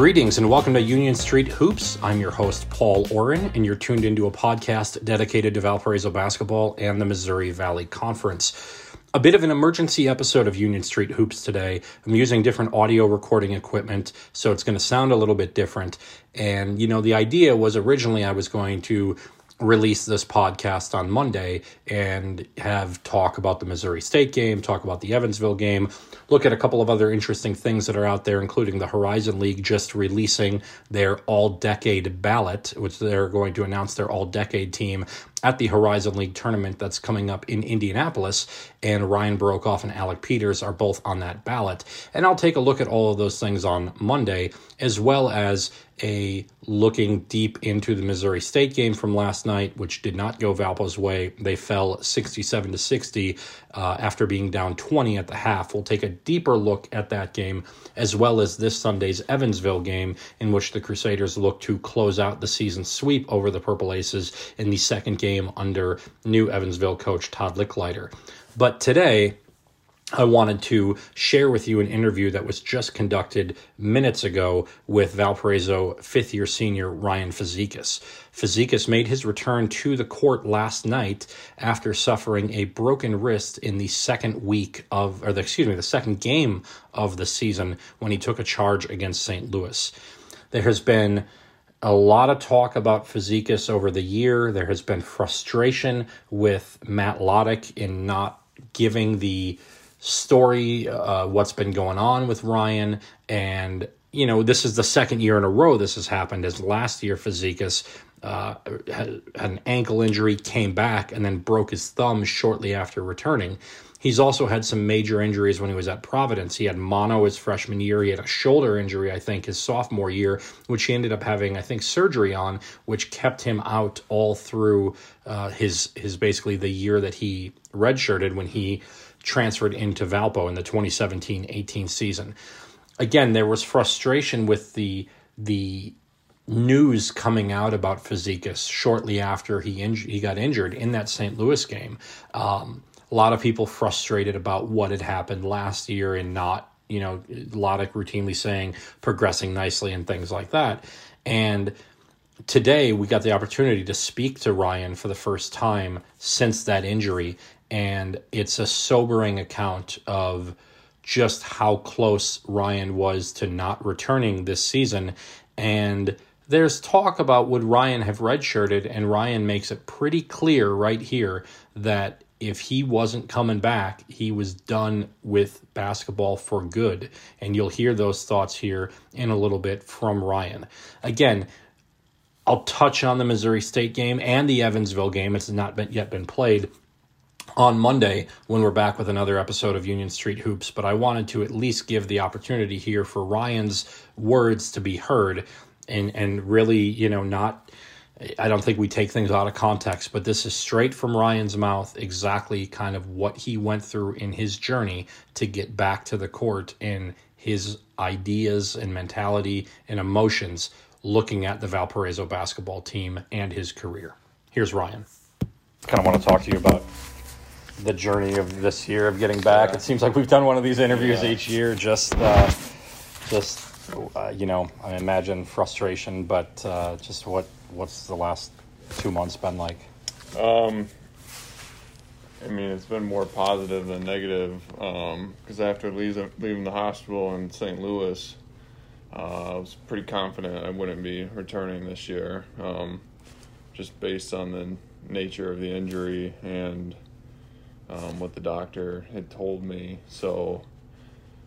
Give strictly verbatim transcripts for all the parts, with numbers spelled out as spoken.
Greetings and welcome to Union Street Hoops. I'm your host, Paul Orrin, and you're tuned into a podcast dedicated to Valparaiso basketball and the Missouri Valley Conference. A bit of an emergency episode of Union Street Hoops today. I'm using different audio recording equipment, so it's going to sound a little bit different. And, you know, the idea was originally I was going to release this podcast on Monday and have talk about the Missouri State game, talk about the Evansville game, look at a couple of other interesting things that are out there, including the Horizon League just releasing their all-decade ballot, which they're going to announce their all-decade team at the Horizon League tournament that's coming up in Indianapolis, and Ryan Borokoff and Alec Peters are both on that ballot. And I'll take a look at all of those things on Monday, as well as a looking deep into the Missouri State game from last night, which did not go Valpo's way. They fell sixty-seven to sixty uh, after being down twenty at the half. We'll take a deeper look at that game, as well as this Sunday's Evansville game, in which the Crusaders look to close out the season sweep over the Purple Aces in the second game Game under new Evansville coach Todd Lickleiter. But today, I wanted to share with you an interview that was just conducted minutes ago with Valparaiso fifth-year senior Ryan Fizikas. Fizikas made his return to the court last night after suffering a broken wrist in the second week of, or the, excuse me, the second game of the season when he took a charge against Saint Louis. There has been a lot of talk about Fizikas over the year. There has been frustration with Matt Loddick in not giving the story, uh, what's been going on with Ryan. And, you know, this is the second year in a row this has happened, as last year Fizikas uh, had an ankle injury, came back, and then broke his thumb shortly after returning. He's also had some major injuries when he was at Providence. He had mono his freshman year. He had a shoulder injury, I think, his sophomore year, which he ended up having, I think, surgery on, which kept him out all through uh, his his basically the year that he redshirted when he transferred into Valpo in the twenty seventeen eighteen season. Again, there was frustration with the the news coming out about Fizikas shortly after he inj- he got injured in that Saint Louis game. Um, A lot of people frustrated about what had happened last year and not, you know, Loddick routinely saying progressing nicely and things like that. And today we got the opportunity to speak to Ryan for the first time since that injury. And it's a sobering account of just how close Ryan was to not returning this season. And there's talk about would Ryan have redshirted, and Ryan makes it pretty clear right here that if he wasn't coming back, he was done with basketball for good. And you'll hear those thoughts here in a little bit from Ryan. Again, I'll touch on the Missouri State game and the Evansville game. It's not been, yet been played on Monday when we're back with another episode of Union Street Hoops. But I wanted to at least give the opportunity here for Ryan's words to be heard and, and really, you know, not... I don't think we take things out of context, but this is straight from Ryan's mouth, exactly kind of what he went through in his journey to get back to the court and his ideas and mentality and emotions looking at the Valparaiso basketball team and his career. Here's Ryan. I kind of want to talk to you about the journey of this year of getting back. Yeah. It seems like we've done one of these interviews yeah. each year, just, uh, just uh, you know, I imagine frustration, but uh, just what, what's the last two months been like? Um, I mean, it's been more positive than negative. Um, because after leaving, leaving the hospital in Saint Louis, uh, I was pretty confident I wouldn't be returning this year. Um, just based on the nature of the injury and um, what the doctor had told me. So,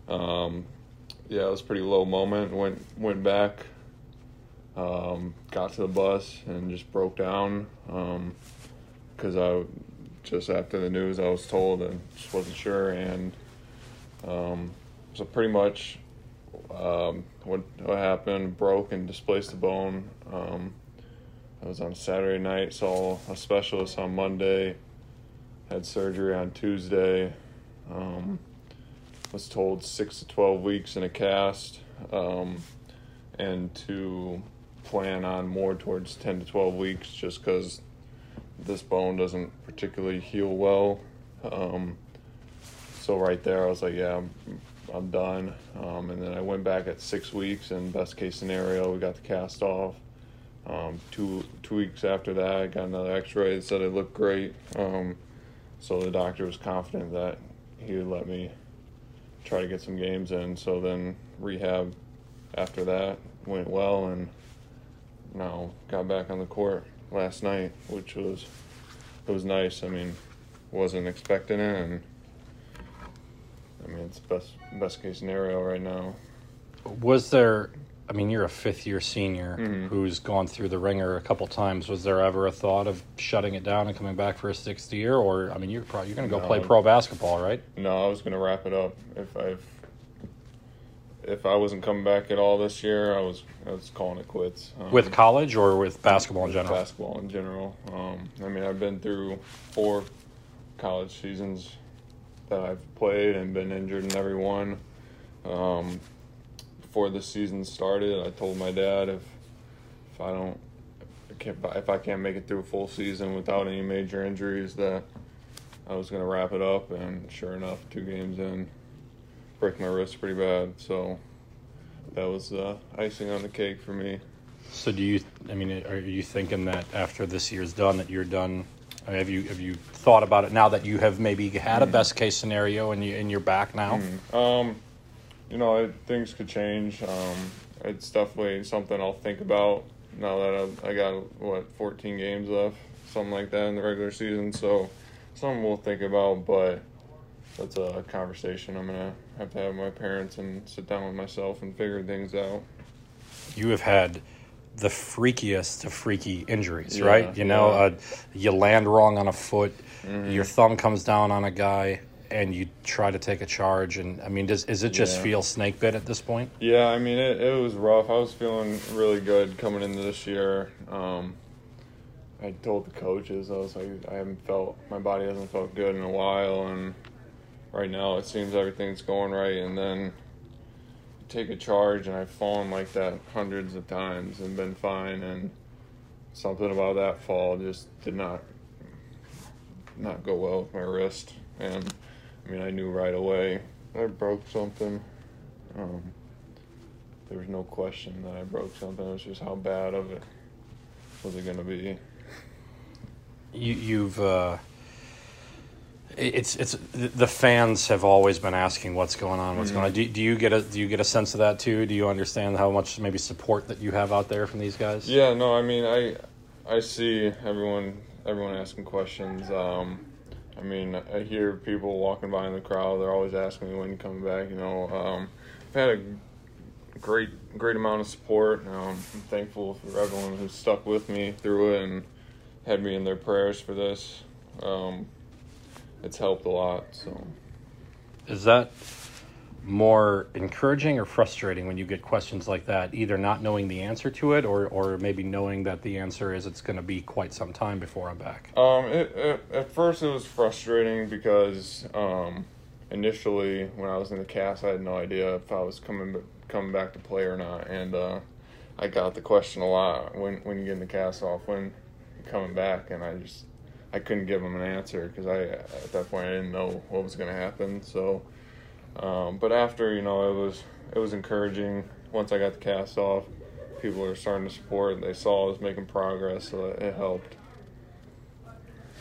um, yeah, it was a pretty low moment. Went went back. Um, got to the bus and just broke down because um, I just after the news I was told and just wasn't sure, and um, so pretty much um, what, what happened, broke and displaced the bone. Um, I was on Saturday night, saw a specialist on Monday, had surgery on Tuesday, um, was told six to twelve weeks in a cast, um, and to plan on more towards ten to twelve weeks just because this bone doesn't particularly heal well. Um, so right there I was like, yeah, I'm I'm done. Um, and then I went back at six weeks, and best case scenario, we got the cast off. Um, two two weeks after that, I got another x-ray that said it looked great. Um, so the doctor was confident that he would let me try to get some games in. So then rehab after that went well, and now got back on the court last night, which was it was nice. I mean, wasn't expecting it, and I mean, it's best best case scenario right now. Was there, I mean, you're a fifth year senior mm-hmm. who's gone through the ringer a couple times. Was there ever a thought of shutting it down and coming back for a sixth year? Or, I mean, you're probably, you're going to go no, play pro basketball, right? No, I was going to wrap it up. If I if I wasn't coming back at all this year, I was I was calling it quits. Um, with college or with basketball in general? Basketball in general. Um, I mean, I've been through four college seasons that I've played and been injured in every one. Um, before the season started, I told my dad if if I don't if I, can't, if I can't make it through a full season without any major injuries, that I was going to wrap it up. And sure enough, two games in, break my wrist pretty bad. So that was the icing on the cake for me. So do you? I mean, are you thinking that after this year's done, that you're done? I mean, have you have you thought about it now that you have maybe had a best case scenario and you and you're back now? Mm-hmm. Um, you know, it, things could change. Um, it's definitely something I'll think about now that I've, I got what fourteen games left, something like that in the regular season. So, something we'll think about, but that's a conversation I'm gonna have to have with my parents and sit down with myself and figure things out. You have had the freakiest of freaky injuries, yeah, right? You know, yeah. uh, you land wrong on a foot, mm-hmm. your thumb comes down on a guy, and you try to take a charge. And, I mean, does is it just yeah. feel snake bit at this point? Yeah, I mean, it, it was rough. I was feeling really good coming into this year. Um, I told the coaches, I was like, I haven't felt, my body hasn't felt good in a while, and right now it seems everything's going right, and then take a charge, and I've fallen like that hundreds of times and been fine, and something about that fall just did not not go well with my wrist. And I mean, I knew right away I broke something. Um, there was no question that I broke something. It was just how bad of it was it going to be. You, you've uh... It's it's the fans have always been asking what's going on, what's mm-hmm. going on. Do, do you get a do you get a sense of that too? Do you understand how much maybe support that you have out there from these guys? Yeah, no, I mean I I see everyone everyone asking questions. Um, I mean I hear people walking by in the crowd. They're always asking me when you coming back. You know, um, I've had a great great amount of support. Um, I'm thankful for everyone who stuck with me through it and had me in their prayers for this. Um, It's helped a lot. So, is that more encouraging or frustrating when you get questions like that, either not knowing the answer to it or, or maybe knowing that the answer is it's going to be quite some time before I'm back? Um, it, it, at first it was frustrating because um, initially when I was in the cast, I had no idea if I was coming coming back to play or not. And uh, I got the question a lot, when, when you get in the cast off, when you're coming back, and I just... I couldn't give them an answer because I at that point I didn't know what was going to happen. So, um, but after, you know, it was it was encouraging. Once I got the cast off, people were starting to support. They saw I was making progress, so it helped.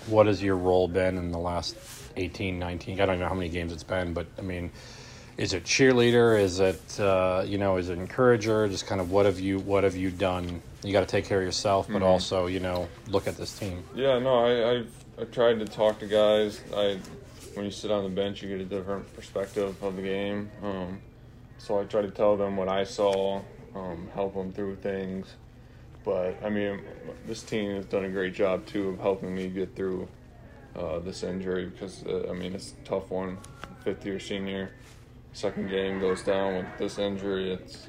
What has your role been in the last eighteen, nineteen? I don't know how many games it's been, but I mean, is it cheerleader? Is it uh, you know? Is it encourager? Just kind of what have you what have you done? You got to take care of yourself, but mm-hmm. also, you know, look at this team. Yeah, no, I I've, I've tried to talk to guys. I when you sit on the bench, you get a different perspective of the game. Um, so I try to tell them what I saw, um, help them through things. But I mean, this team has done a great job too of helping me get through uh, this injury because uh, I mean it's a tough one. Fifth year senior, second game goes down with this injury. It's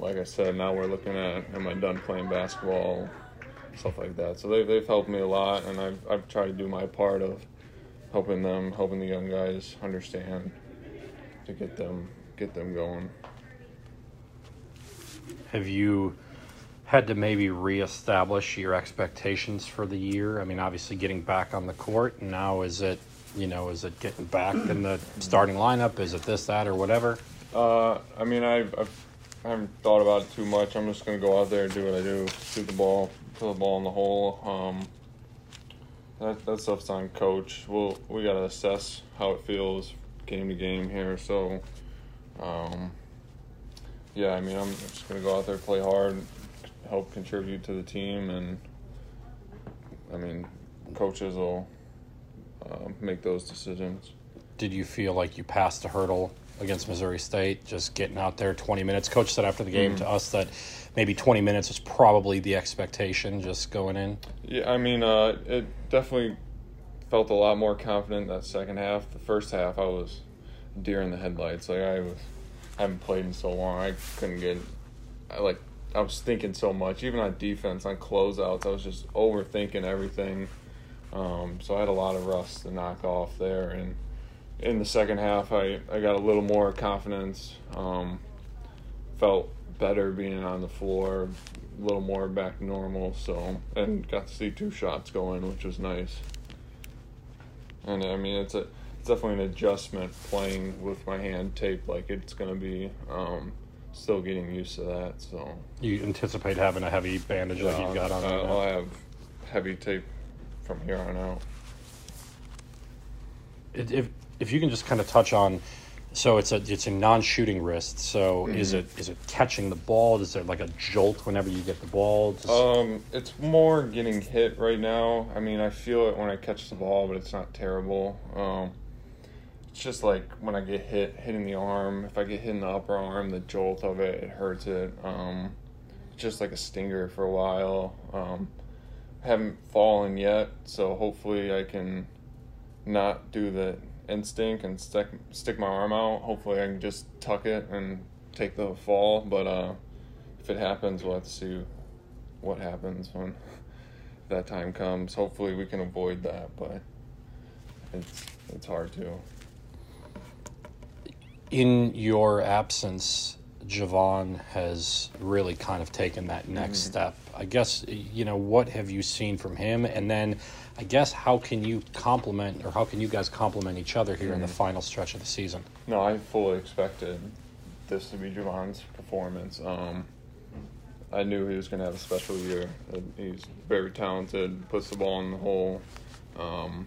like I said, now we're looking at, am I done playing basketball, stuff like that. So they've, they've helped me a lot, and I've, I've tried to do my part of helping them, helping the young guys understand to get them get them going. Have you had to maybe reestablish your expectations for the year? I mean, obviously getting back on the court, now is it you know, is it getting back in the starting lineup? Is it this, that, or whatever? Uh, I mean, I've, I've, I haven't thought about it too much. I'm just going to go out there and do what I do, shoot the ball, put the ball in the hole. Um, that that stuff's on coach. We'll, we got to assess how it feels game to game here. So, um, yeah, I mean, I'm just going to go out there, play hard, help contribute to the team, and, I mean, coaches will uh, make those decisions. Did you feel like you passed the hurdle against Missouri State, just getting out there twenty minutes? Coach said after the game mm-hmm. to us that maybe twenty minutes was probably the expectation just going in. Yeah, I mean, uh, it definitely felt a lot more confident that second half. The first half, I was deer in the headlights. Like, I was, I haven't played in so long. I couldn't get – I like I was thinking so much. Even on defense, on closeouts, I was just overthinking everything. Um, so I had a lot of rust to knock off there, and in the second half, I, I got a little more confidence, um, felt better being on the floor, a little more back to normal, so, and got to see two shots go in, which was nice. And, I mean, it's a it's definitely an adjustment playing with my hand taped like it's going to be. Um, still getting used to that, so. You anticipate having a heavy bandage yeah, like you've got on uh, right now? I'll have heavy tape from here on out. It, if If you can just kind of touch on, so it's a it's a non-shooting wrist. So mm-hmm. is it is it catching the ball? Is there like a jolt whenever you get the ball? Just... Um, it's more getting hit right now. I mean, I feel it when I catch the ball, but it's not terrible. Um, it's just like when I get hit, hitting the arm. If I get hit in the upper arm, the jolt of it, it hurts it. Um, just like a stinger for a while. Um, I haven't fallen yet, so hopefully I can not do the instinct and stick stick my arm out. Hopefully I can just tuck it and take the fall, but uh if it happens, we'll have to see what happens when that time comes. Hopefully we can avoid that, but it's it's hard to. In your absence, Javon has really kind of taken that next mm-hmm. step. I guess, you know, what have you seen from him? And then I guess how can you complement or how can you guys complement each other here mm-hmm. in the final stretch of the season? No, I fully expected this to be Javon's performance. Um, I knew he was going to have a special year. He's very talented, puts the ball in the hole. Um,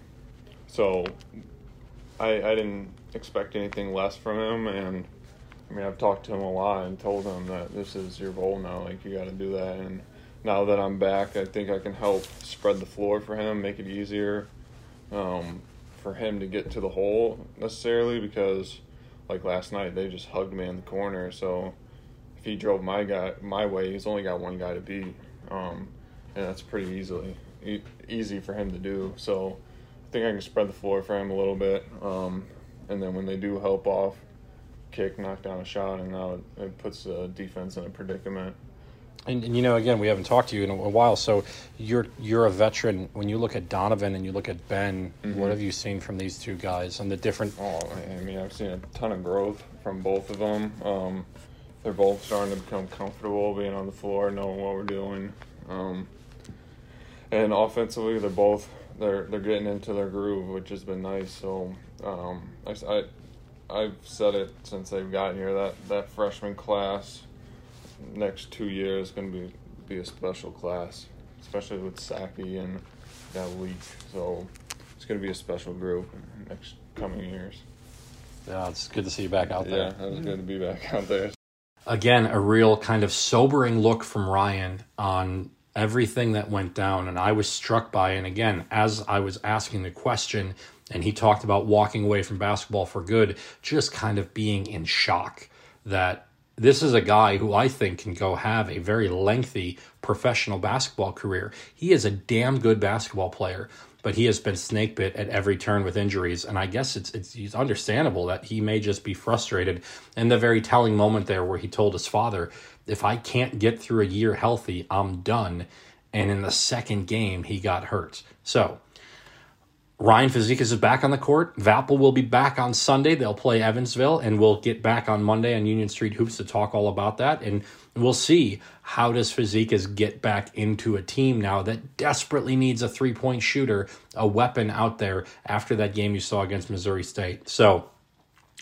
so I, I didn't expect anything less from him, and I mean, I've talked to him a lot and told him that this is your role now. Like, you got to do that. And now that I'm back, I think I can help spread the floor for him, make it easier um, for him to get to the hole necessarily, because, like, last night they just hugged me in the corner. So if he drove my guy my way, he's only got one guy to beat, um, and that's pretty easily e- easy for him to do. So I think I can spread the floor for him a little bit, um, and then when they do help off, kick, knock down a shot, and now it, it puts the defense in a predicament. And, and you know, again, we haven't talked to you in a, a while, so you're you're a veteran. When you look at Donovan and you look at Ben, mm-hmm. what have you seen from these two guys and the different? Oh, I mean, I've seen a ton of growth from both of them. Um, they're both starting to become comfortable being on the floor, knowing what we're doing, um, and offensively, they're both they're they're getting into their groove, which has been nice. So um, I. I I've said it since they've gotten here, that, that freshman class next two years is going to be, be a special class, especially with Saki and that leak. So it's going to be a special group next coming years. Yeah, it's good to see you back out there. Yeah, it was good to be back out there. Again, a real kind of sobering look from Ryan on everything that went down, and I was struck by, and again, as I was asking the question, and he talked about walking away from basketball for good, just kind of being in shock that this is a guy who I think can go have a very lengthy professional basketball career. He is a damn good basketball player, but he has been snake bit at every turn with injuries. And I guess it's, it's, it's understandable that he may just be frustrated. And the very telling moment there where he told his father, if I can't get through a year healthy, I'm done. And in the second game, he got hurt. So Ryan Fizikas is back on the court. Valpo will be back on Sunday. They'll play Evansville, and we'll get back on Monday on Union Street Hoops to talk all about that. And we'll see, how does Fizikas get back into a team now that desperately needs a three-point shooter, a weapon out there after that game you saw against Missouri State. So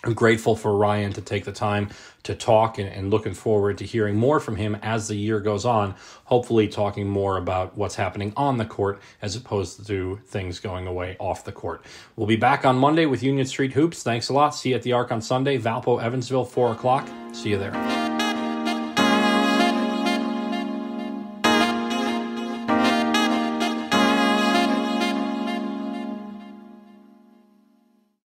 I'm grateful for Ryan to take the time to talk, and, and looking forward to hearing more from him as the year goes on, hopefully talking more about what's happening on the court as opposed to things going away off the court. We'll be back on Monday with Union Street Hoops. Thanks a lot. See you at the Arc on Sunday. Valpo, Evansville, four o'clock. See you there.